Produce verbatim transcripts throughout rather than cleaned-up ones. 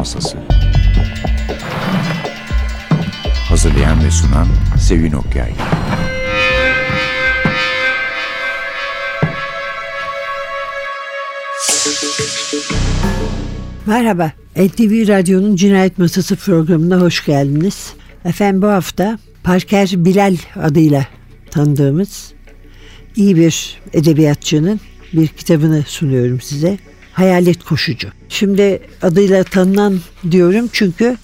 Masası. Hazırlayan ve sunan Sevin Okyay. Merhaba, N T V Radyo'nun Cinayet Masası programına hoş geldiniz. Efendim, bu hafta Parker Bilal adıyla tanıdığımız iyi bir edebiyatçının bir kitabını sunuyorum size. Hayalet Koşucu. Şimdi adıyla tanınan diyorum çünkü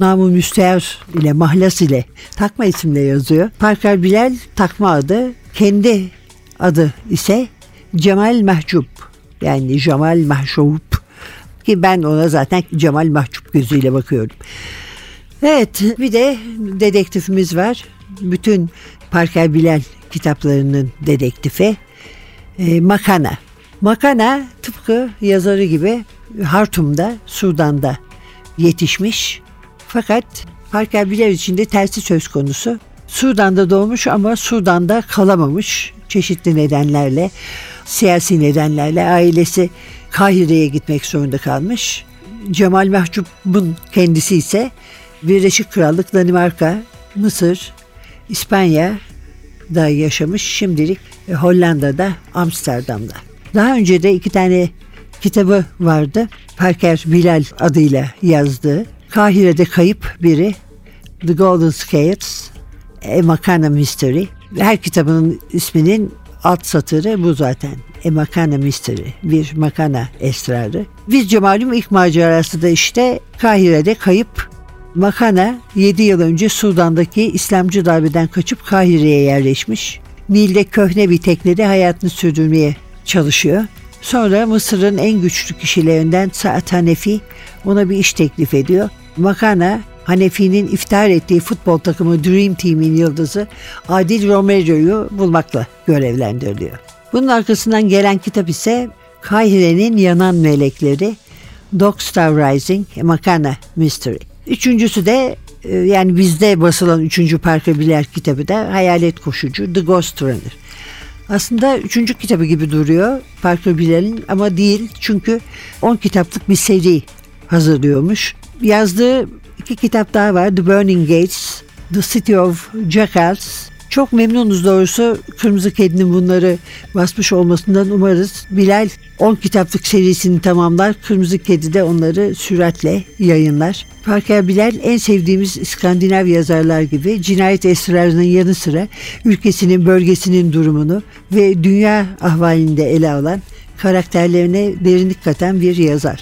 nam-ı müstear ile, mahlas ile, takma isimle yazıyor. Parker Bilal takma adı, kendi adı ise Cemal Mahcup. Yani Cemal Mahcup ki ben ona zaten Cemal Mahcup gözüyle bakıyorum. Evet, bir de dedektifimiz var. Bütün Parker Bilal kitaplarının dedektifi e, Makana. Makana tıpkı yazarı gibi Hartum'da, Sudan'da yetişmiş. Fakat Parker Bilal için de tersi söz konusu. Sudan'da doğmuş ama Sudan'da kalamamış çeşitli nedenlerle, siyasi nedenlerle ailesi Kahire'ye gitmek zorunda kalmış. Cemal Mahcup'un kendisi ise Birleşik Krallık, Danimarka, Mısır, İspanya'da yaşamış. Şimdilik Hollanda'da, Amsterdam'da. Daha önce de iki tane kitabı vardı. Parker Bilal adıyla yazdığı. Kahire'de Kayıp biri, The Golden Scales, A Makana Mystery. Her kitabının isminin alt satırı bu zaten. A Makana Mystery, bir makana esrarı. Bizce malum ilk macerası da işte Kahire'de Kayıp. Makana yedi yıl önce Sudan'daki İslamcı darbeden kaçıp Kahire'ye yerleşmiş. Nil'de köhne bir teknede hayatını sürdürmeye çalışıyor. Sonra Mısır'ın en güçlü kişilerinden Saad Hanefi ona bir iş teklif ediyor. Makana, Hanefi'nin iftihar ettiği futbol takımı Dream Team'in yıldızı Adil Romero'yu bulmakla görevlendiriliyor. Bunun arkasından gelen kitap ise Kahire'nin Yanan Melekleri, Dog Star Rising, Makana Mystery. Üçüncüsü de, yani bizde basılan üçüncü Parker Bilal kitabı da Hayalet Koşucu, The Ghost Runner. Aslında üçüncü kitabı gibi duruyor Parker Bilal'in ama değil, çünkü on kitaplık bir seri hazırlıyormuş. Yazdığı iki kitap daha var: The Burning Gates, The City of Jackals. Çok memnunuz doğrusu Kırmızı Kedi'nin bunları basmış olmasından, umarız Bilal on kitaplık serisini tamamlar, Kırmızı Kedi de onları süratle yayınlar. Parker Bilal en sevdiğimiz İskandinav yazarlar gibi cinayet esrarının yanı sıra ülkesinin, bölgesinin durumunu ve dünya ahvalini de ele alan, karakterlerine derinlik katan bir yazar.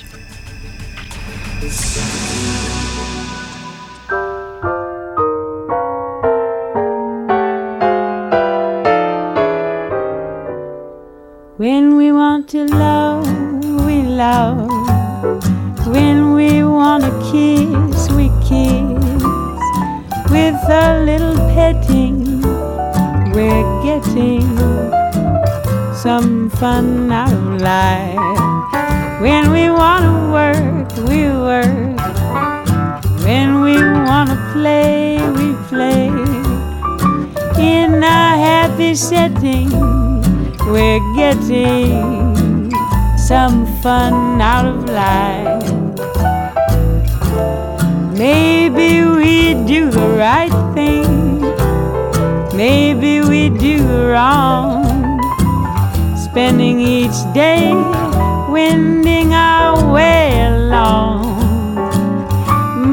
When we want to love, we love. When we want to kiss, we kiss. With a little petting, we're getting some fun out of life. When we want to work, we work. When we want to play, we play. In a happy setting, we're getting some fun out of life. Maybe we do the right thing, maybe we do wrong, spending each day wending our way along.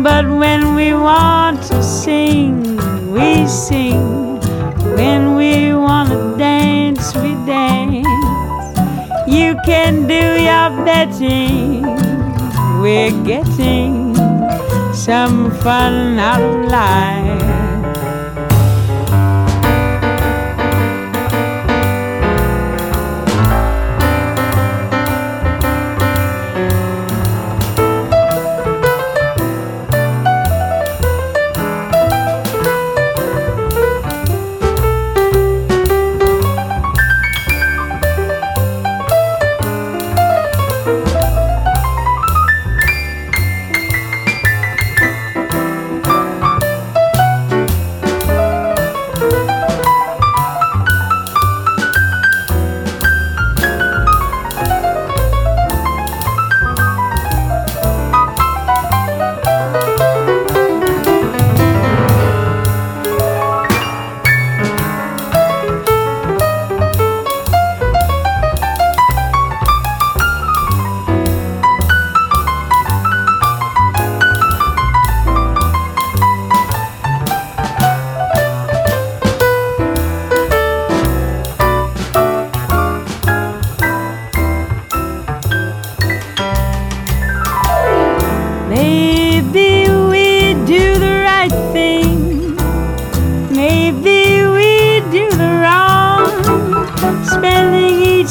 But when we want to sing, we sing. When we want to dance, we dance. You can do your betting. We're getting some fun out of life.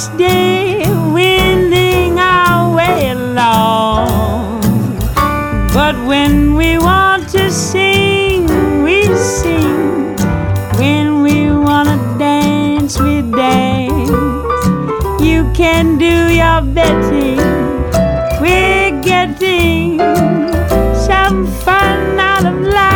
each day, wending our way along. But when we want to sing, we sing. When we want to dance, we dance. You can do your betting. We're getting some fun out of life.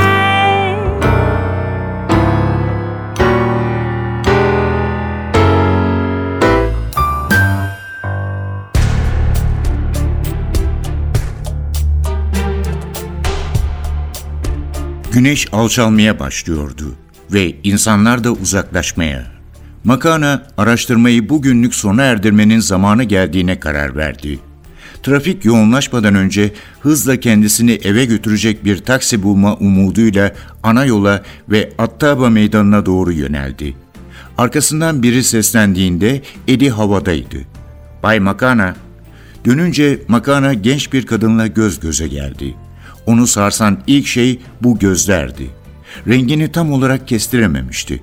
Güneş alçalmaya başlıyordu ve insanlar da uzaklaşmaya. Makana, araştırmayı bugünlük sona erdirmenin zamanı geldiğine karar verdi. Trafik yoğunlaşmadan önce hızla kendisini eve götürecek bir taksi bulma umuduyla ana yola ve Attaba Meydanı'na doğru yöneldi. Arkasından biri seslendiğinde eli havadaydı. "Bay Makana." Dönünce Makana genç bir kadınla göz göze geldi. Onu sarsan ilk şey bu gözlerdi. Rengini tam olarak kestirememişti.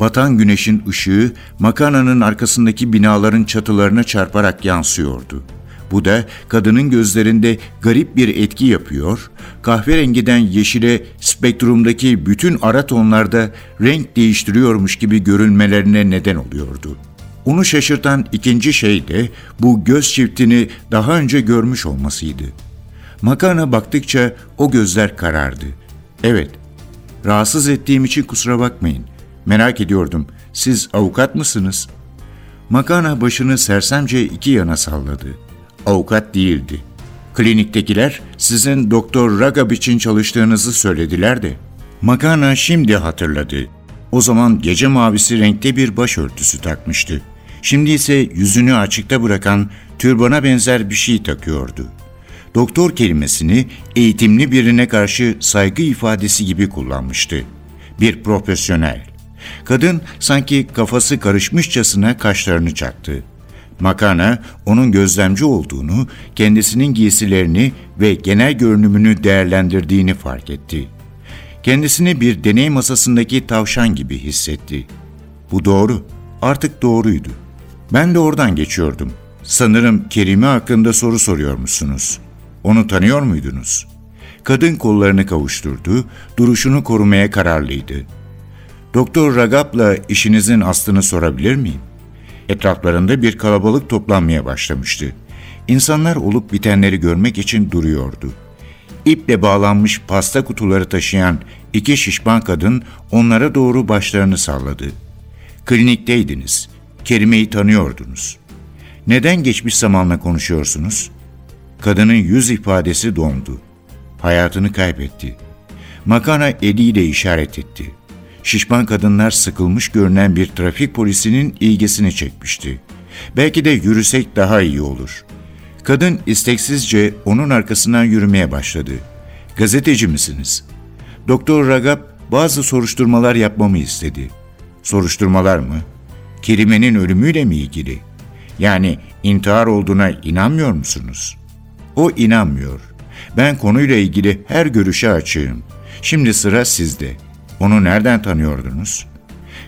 Batan güneşin ışığı Makana'nın arkasındaki binaların çatılarına çarparak yansıyordu. Bu da kadının gözlerinde garip bir etki yapıyor, kahverengiden yeşile spektrumdaki bütün ara tonlarda renk değiştiriyormuş gibi görünmelerine neden oluyordu. Onu şaşırtan ikinci şey de bu göz çiftini daha önce görmüş olmasıydı. Makana baktıkça o gözler karardı. "Evet, rahatsız ettiğim için kusura bakmayın. Merak ediyordum, siz avukat mısınız?" Makana başını sersemce iki yana salladı. "Avukat değildi. Kliniktekiler sizin Doktor Ragab için çalıştığınızı söylediler de." Makana şimdi hatırladı. O zaman gece mavisi renkte bir başörtüsü takmıştı. Şimdi ise yüzünü açıkta bırakan türbana benzer bir şey takıyordu. Doktor kelimesini eğitimli birine karşı saygı ifadesi gibi kullanmıştı. Bir profesyonel. Kadın sanki kafası karışmışçasına kaşlarını çaktı. Makana onun gözlemci olduğunu, kendisinin giysilerini ve genel görünümünü değerlendirdiğini fark etti. Kendisini bir deney masasındaki tavşan gibi hissetti. Bu doğru, artık doğruydu. "Ben de oradan geçiyordum. Sanırım Kerime hakkında soru soruyormuşsunuz. Onu tanıyor muydunuz?" Kadın kollarını kavuşturdu, duruşunu korumaya kararlıydı. "Doktor Ragab'la işinizin aslını sorabilir miyim?" Etraflarında bir kalabalık toplanmaya başlamıştı. İnsanlar olup bitenleri görmek için duruyordu. İple bağlanmış pasta kutuları taşıyan iki şişman kadın onlara doğru başlarını salladı. "Klinikteydiniz, Kerime'yi tanıyordunuz. Neden geçmiş zamanla konuşuyorsunuz?" Kadının yüz ifadesi dondu. "Hayatını kaybetti." Makana eliyle işaret etti. Şişman kadınlar sıkılmış görünen bir trafik polisinin ilgisini çekmişti. "Belki de yürüsek daha iyi olur." Kadın isteksizce onun arkasından yürümeye başladı. "Gazeteci misiniz?" "Doktor Ragab bazı soruşturmalar yapmamı istedi." "Soruşturmalar mı? Kerime'nin ölümüyle mi ilgili? Yani intihar olduğuna inanmıyor musunuz?" "O inanmıyor. Ben konuyla ilgili her görüşe açığım. Şimdi sıra sizde. Onu nereden tanıyordunuz?"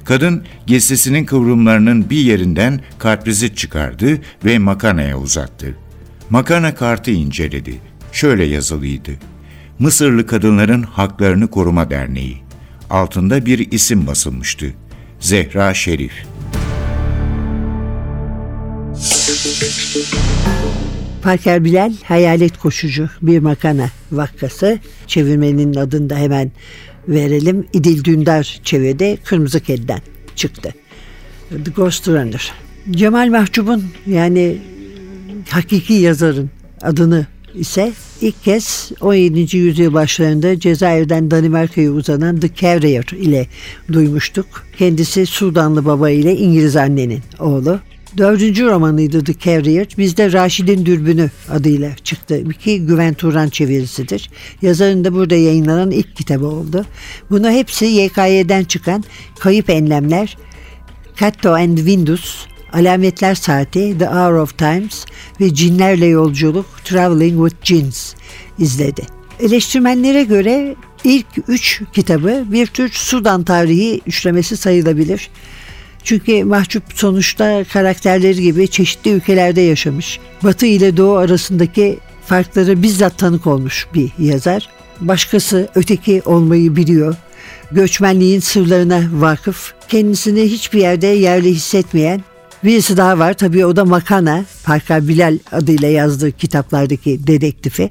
Kadın giysisinin kıvrımlarının bir yerinden kartvizit çıkardı ve Makana'ya uzattı. Makana kartı inceledi. Şöyle yazılıydı: "Mısırlı Kadınların Haklarını Koruma Derneği." Altında bir isim basılmıştı: Zehra Şerif. Parker Bilal, Hayalet Koşucu, bir Makana vakası. Çevirmenin adını da hemen verelim. İdil Dündar çevirdi, Kırmızı Kedi'den çıktı. The Ghost Runner. Cemal Mahcup'un, yani hakiki yazarın adını ise ilk kez on yedinci yüzyıl başlarında Cezayir'den Danimarka'ya uzanan The Carrier ile duymuştuk. Kendisi Sudanlı baba ile İngiliz annenin oğlu. Dördüncü romanıydı The Carrier. Bizde Raşid'in Dürbünü adıyla çıktı ki Güven Turan çevirisidir. Yazarın da burada yayınlanan ilk kitabı oldu. Bunu hepsi Y K Y'den çıkan Kayıp Enlemler, Katto and Windows, Alametler Saati, The Hour of Times ve Cinlerle Yolculuk, Traveling with Jinns izledi. Eleştirmenlere göre ilk üç kitabı bir tür Sudan tarihi üçlemesi sayılabilir. Çünkü Mahcup sonuçta karakterleri gibi çeşitli ülkelerde yaşamış. Batı ile Doğu arasındaki farklara bizzat tanık olmuş bir yazar. Başkası, öteki olmayı biliyor. Göçmenliğin sırlarına vakıf. Kendisini hiçbir yerde yerli hissetmeyen. Birisi daha var tabii, o da Makana. Parker Bilal adıyla yazdığı kitaplardaki dedektifi.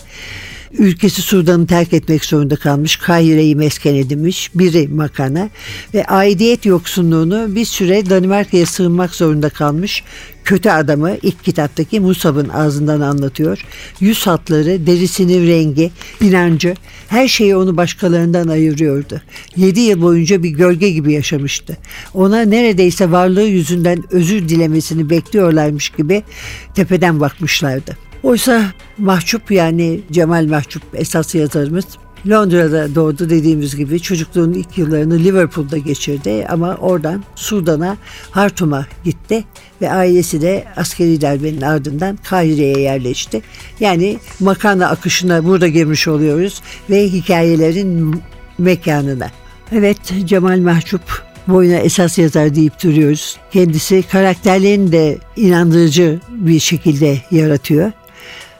Ülkesi Sudan'ı terk etmek zorunda kalmış. Kahire'yi mesken edinmiş biri Makana. Ve aidiyet yoksunluğunu bir süre Danimarka'ya sığınmak zorunda kalmış kötü adamı ilk kitaptaki Musab'ın ağzından anlatıyor. Yüz hatları, derisinin rengi, inancı, her şeyi onu başkalarından ayırıyordu. Yedi yıl boyunca bir gölge gibi yaşamıştı. Ona neredeyse varlığı yüzünden özür dilemesini bekliyorlarmış gibi tepeden bakmışlardı. Oysa Mahcup, yani Cemal Mahcup esas yazarımız, Londra'da doğdu dediğimiz gibi. Çocukluğunun ilk yıllarını Liverpool'da geçirdi ama oradan Sudan'a, Hartum'a gitti ve ailesi de askeri darbenin ardından Kahire'ye yerleşti. Yani Makana akışına burada girmiş oluyoruz ve hikayelerin mekanına. Evet, Cemal Mahcup boyuna esas yazar deyip duruyoruz. Kendisi karakterlerini de inandırıcı bir şekilde yaratıyor.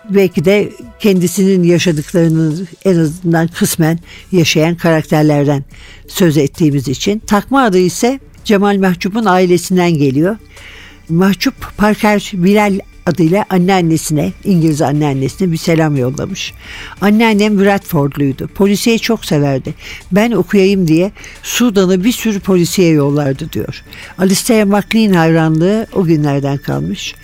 Belki de kendisinin yaşadıklarını en azından kısmen yaşayan karakterlerden söz ettiğimiz için. Takma adı ise Cemal Mahcup'un ailesinden geliyor. Mahcup, Parker Bilal adıyla anneannesine, İngiliz anneannesine bir selam yollamış. Anneannem Bradfordluydu. Polisiye çok severdi. Ben okuyayım diye Sudan'a bir sürü polisiye yollardı diyor. Alistair MacLean hayranlığı o günlerden kalmış.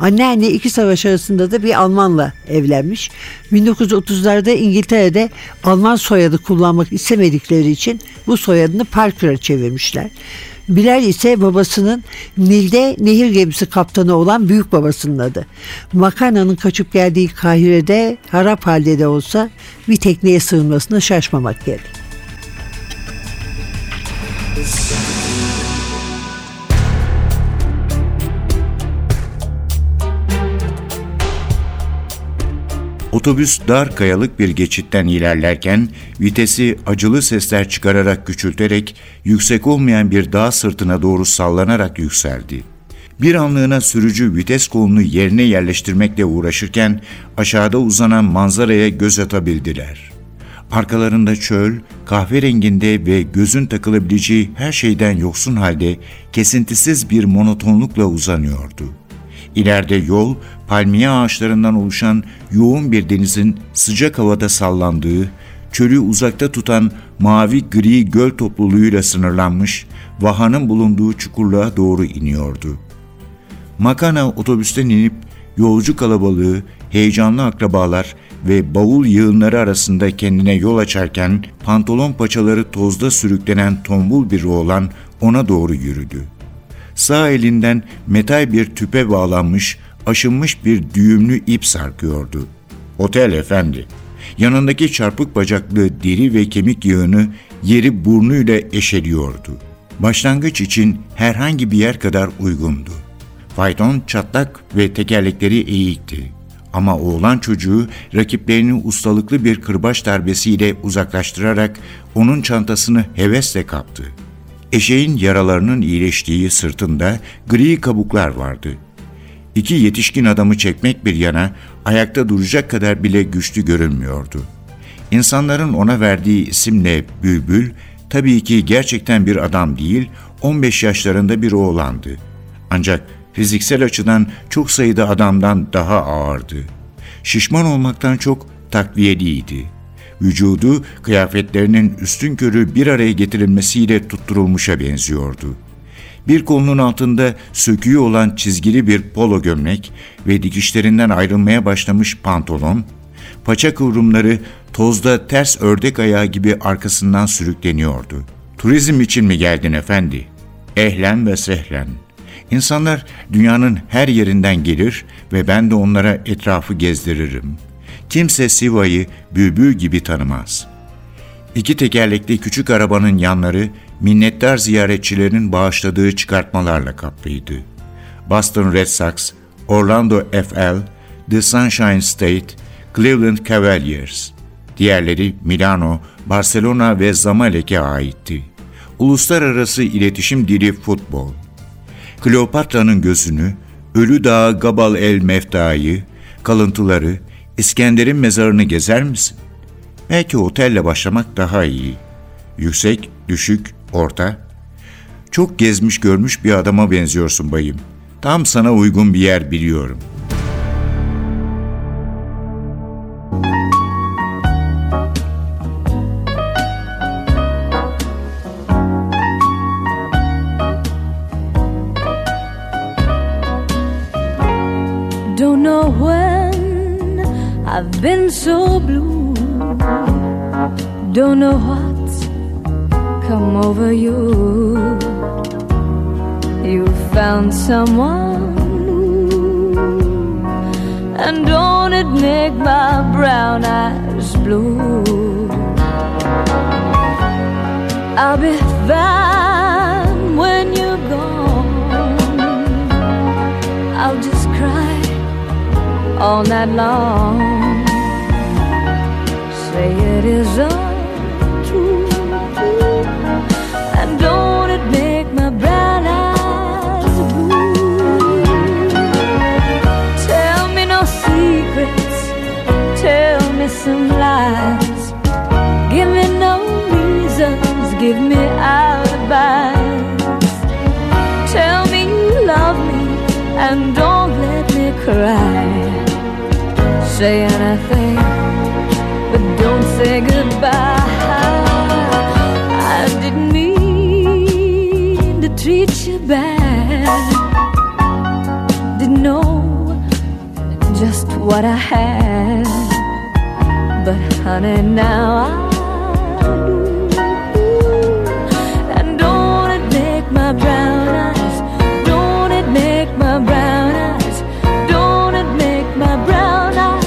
Anneanne iki savaş arasında da bir Almanla evlenmiş. bin dokuz yüz otuzlarda İngiltere'de Alman soyadı kullanmak istemedikleri için bu soyadını Parker'a çevirmişler. Bilal ise babasının Nil'de nehir gemisi kaptanı olan büyük babasının adı. Makana'nın kaçıp geldiği Kahire'de harap halde de olsa bir tekneye sığınmasına şaşmamak gerek. Otobüs dar kayalık bir geçitten ilerlerken vitesi acılı sesler çıkararak küçülterek yüksek olmayan bir dağ sırtına doğru sallanarak yükseldi. Bir anlığına sürücü vites kolunu yerine yerleştirmekle uğraşırken aşağıda uzanan manzaraya göz atabildiler. Arkalarında çöl, kahverenginde ve gözün takılabileceği her şeyden yoksun halde kesintisiz bir monotonlukla uzanıyordu. İleride yol, palmiye ağaçlarından oluşan yoğun bir denizin sıcak havada sallandığı, çölü uzakta tutan mavi-gri göl topluluğuyla sınırlanmış, vahanın bulunduğu çukurluğa doğru iniyordu. Makana otobüsten inip yolcu kalabalığı, heyecanlı akrabalar ve bavul yığınları arasında kendine yol açarken pantolon paçaları tozda sürüklenen tombul bir oğlan ona doğru yürüdü. Sağ elinden metal bir tüpe bağlanmış, aşınmış bir düğümlü ip sarkıyordu. "Otel efendi." Yanındaki çarpık bacaklı deri ve kemik yığını yeri burnuyla eşeliyordu. Başlangıç için herhangi bir yer kadar uygundu. Fayton çatlak ve tekerlekleri eğikti. Ama oğlan çocuğu rakiplerini ustalıklı bir kırbaç darbesiyle uzaklaştırarak onun çantasını hevesle kaptı. Eşeğin yaralarının iyileştiği sırtında gri kabuklar vardı. İki yetişkin adamı çekmek bir yana ayakta duracak kadar bile güçlü görünmüyordu. İnsanların ona verdiği isimle Bülbül, tabii ki gerçekten bir adam değil, on beş yaşlarında bir oğlandı. Ancak fiziksel açıdan çok sayıda adamdan daha ağırdı. Şişman olmaktan çok takviyeliydi. Vücudu kıyafetlerinin üstünkörü bir araya getirilmesiyle tutturulmuşa benziyordu. Bir kolunun altında söküğü olan çizgili bir polo gömlek ve dikişlerinden ayrılmaya başlamış pantolon, paça kıvrımları tozda ters ördek ayağı gibi arkasından sürükleniyordu. "Turizm için mi geldin efendi?" "Ehlen ve sehlen. İnsanlar dünyanın her yerinden gelir ve ben de onlara etrafı gezdiririm. Kimse Siva'yı Bülbül gibi tanımaz." İki tekerlekli küçük arabanın yanları minnettar ziyaretçilerin bağışladığı çıkartmalarla kaplıydı. Boston Red Sox, Orlando F L, The Sunshine State, Cleveland Cavaliers. Diğerleri Milano, Barcelona ve Zamalek'e aitti. Uluslararası iletişim dili futbol. Kleopatra'nın gözünü, Ölü Dağ Gabar el-Mevta'yı, kalıntıları, İskender'in mezarını gezer misin? Belki otelle başlamak daha iyi. Yüksek, düşük, orta. Çok gezmiş görmüş bir adama benziyorsun bayım. Tam sana uygun bir yer biliyorum. Don't know when I've been so blue. Don't know what's come over you. You found someone, and don't it make my brown eyes blue? I'll be fine when you're gone. I'll just cry all night long. Say it is untrue, and don't it make my brown eyes blue? Tell me no secrets, tell me some lies, give me no reasons, give me alibis. Tell me you love me and don't let me cry. Say anything, but don't say goodbye. I didn't mean to treat you bad. Didn't know just what I had. But honey, now I do. And don't it make my brown eyes, don't it make my brown eyes, don't it make my brown eyes.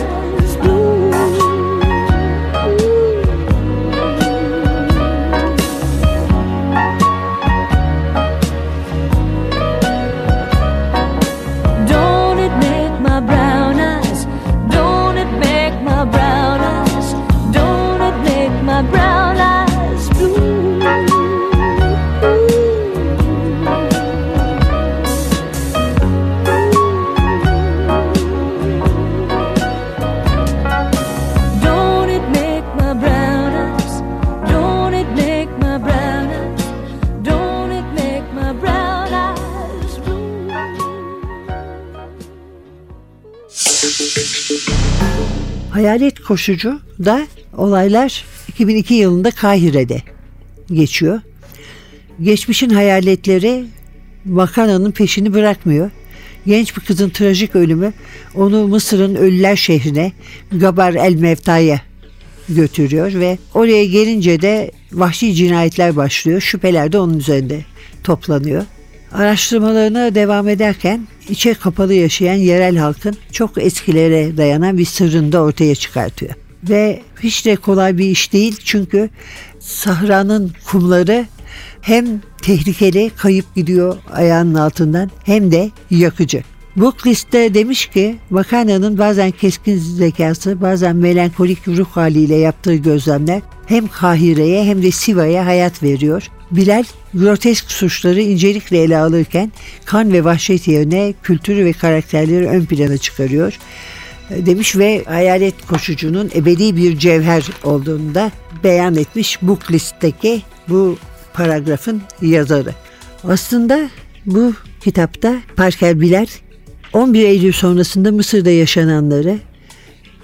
Hayalet Koşucu da olaylar iki bin iki yılında Kahire'de geçiyor. Geçmişin hayaletleri Makana'nın peşini bırakmıyor. Genç bir kızın trajik ölümü onu Mısır'ın ölüler şehrine Gabar el-Mevta'ya götürüyor ve oraya gelince de vahşi cinayetler başlıyor. Şüpheler de onun üzerinde toplanıyor. Araştırmalarına devam ederken içe kapalı yaşayan yerel halkın çok eskilere dayanan bir sırrını da ortaya çıkartıyor. Ve hiç de kolay bir iş değil, çünkü sahranın kumları hem tehlikeli, kayıp gidiyor ayağının altından, hem de yakıcı. Booklist'te demiş ki Makana'nın bazen keskin zekası, bazen melankolik ruh haliyle yaptığı gözlemler hem Kahire'ye hem de Siva'ya hayat veriyor. Bilal grotesk suçları incelikle ele alırken kan ve vahşet yerine kültürü ve karakterleri ön plana çıkarıyor demiş ve Hayalet Koşucu'nun ebedi bir cevher olduğunu da beyan etmiş Booklist'teki bu paragrafın yazarı. Aslında bu kitapta Parker Bilal on bir Eylül sonrasında Mısır'da yaşananları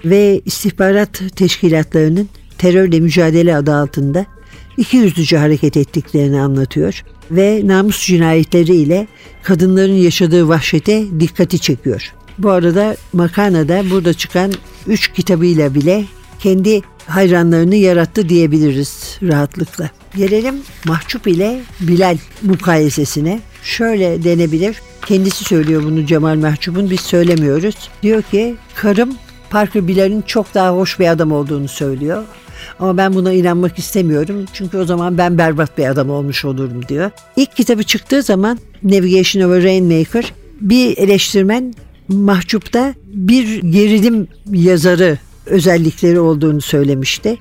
ve istihbarat teşkilatlarının terörle mücadele adı altında ikiyüzlüce hareket ettiklerini anlatıyor ve namus cinayetleriyle kadınların yaşadığı vahşete dikkati çekiyor. Bu arada Makana'da burada çıkan üç kitabıyla bile kendi hayranlarını yarattı diyebiliriz rahatlıkla. Gelelim Mahcup ile Bilal mukayesesine. Şöyle denebilir, kendisi söylüyor bunu Cemal Mahcup'un, biz söylemiyoruz. Diyor ki karım Parker Bilal'in çok daha hoş bir adam olduğunu söylüyor. Ama ben buna inanmak istemiyorum, çünkü o zaman ben berbat bir adam olmuş olurum diyor. İlk kitabı çıktığı zaman Navigation of a Rainmaker, bir eleştirmen Mahcup'ta bir gerilim yazarı özellikleri olduğunu söylemişti.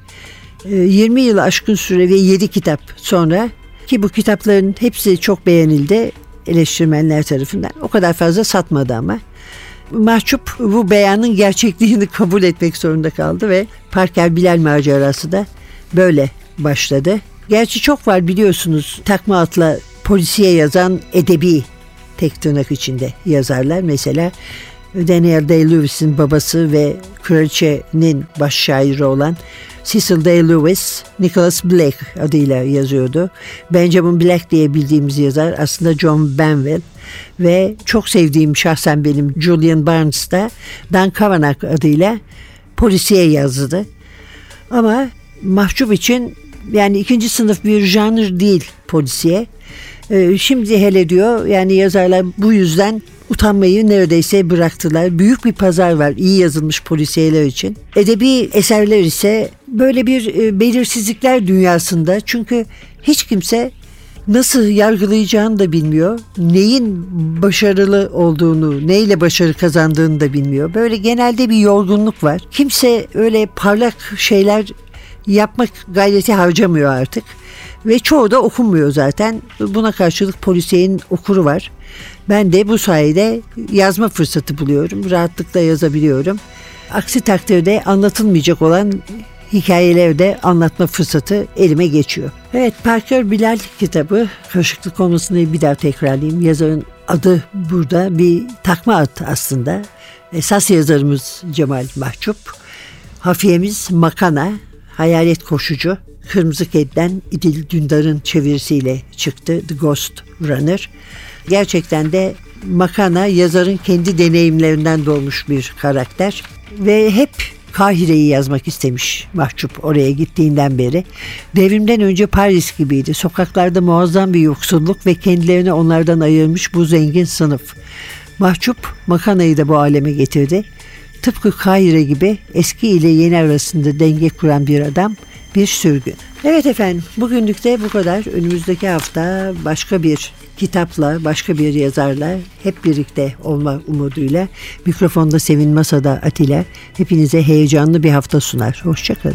yirmi yılı aşkın süre ve yedi kitap sonra ki bu kitapların hepsi çok beğenildi. eleştirmenler tarafından. O kadar fazla satmadı ama. Mahcup bu beyanın gerçekliğini kabul etmek zorunda kaldı ve Parker Bilal macerası da böyle başladı. Gerçi çok var biliyorsunuz, takma adla polisiye yazan edebi, tek tırnak içinde yazarlar. Mesela Daniel Day-Lewis'in babası ve kraliçenin baş şairi olan Cecil Day-Lewis, Nicholas Blake adıyla yazıyordu. Benjamin Black diye bildiğimiz yazar aslında John Benwell ve çok sevdiğim şahsen benim Julian Barnes da Dan Kavanagh adıyla polisiye yazdı. Ama Mahcup için yani ikinci sınıf bir janr değil polisiye. Şimdi hele diyor yani yazarlar bu yüzden utanmayı neredeyse bıraktılar. Büyük bir pazar var iyi yazılmış polisiyeler için. Edebi eserler ise böyle bir belirsizlikler dünyasında. Çünkü hiç kimse nasıl yargılayacağını da bilmiyor. Neyin başarılı olduğunu, neyle başarı kazandığını da bilmiyor. Böyle genelde bir yorgunluk var. Kimse öyle parlak şeyler yapmak gayreti harcamıyor artık. Ve çoğu da okunmuyor zaten. Buna karşılık polisiyenin okuru var. Ben de bu sayede yazma fırsatı buluyorum. Rahatlıkla yazabiliyorum. Aksi takdirde anlatılmayacak olan hikayeleri de anlatma fırsatı elime geçiyor. Evet, Parker Bilal kitabı. Karışıklık konusunu bir daha tekrarlayayım. Yazarın adı burada bir takma ad aslında. Esas yazarımız Cemal Mahcup. Hafiyemiz Makana, Hayalet Koşucu. Kırmızı Kedi'den İdil Dündar'ın çevirisiyle çıktı The Ghost Runner. Gerçekten de Makana yazarın kendi deneyimlerinden doğmuş bir karakter. Ve hep Kahire'yi yazmak istemiş Mahcup oraya gittiğinden beri. Devrimden önce Paris gibiydi. Sokaklarda muazzam bir yoksulluk ve kendilerini onlardan ayırmış bu zengin sınıf. Mahcup Makana'yı da bu aleme getirdi. Tıpkı Kahire gibi eski ile yeni arasında denge kuran bir adam, bir sürgün. Evet efendim, bugünlük de bu kadar. Önümüzdeki hafta başka bir kitapla, başka bir yazarla hep birlikte olma umuduyla mikrofonda Sevin, masada Atilla, hepinize heyecanlı bir hafta sunar. Hoşça kalın.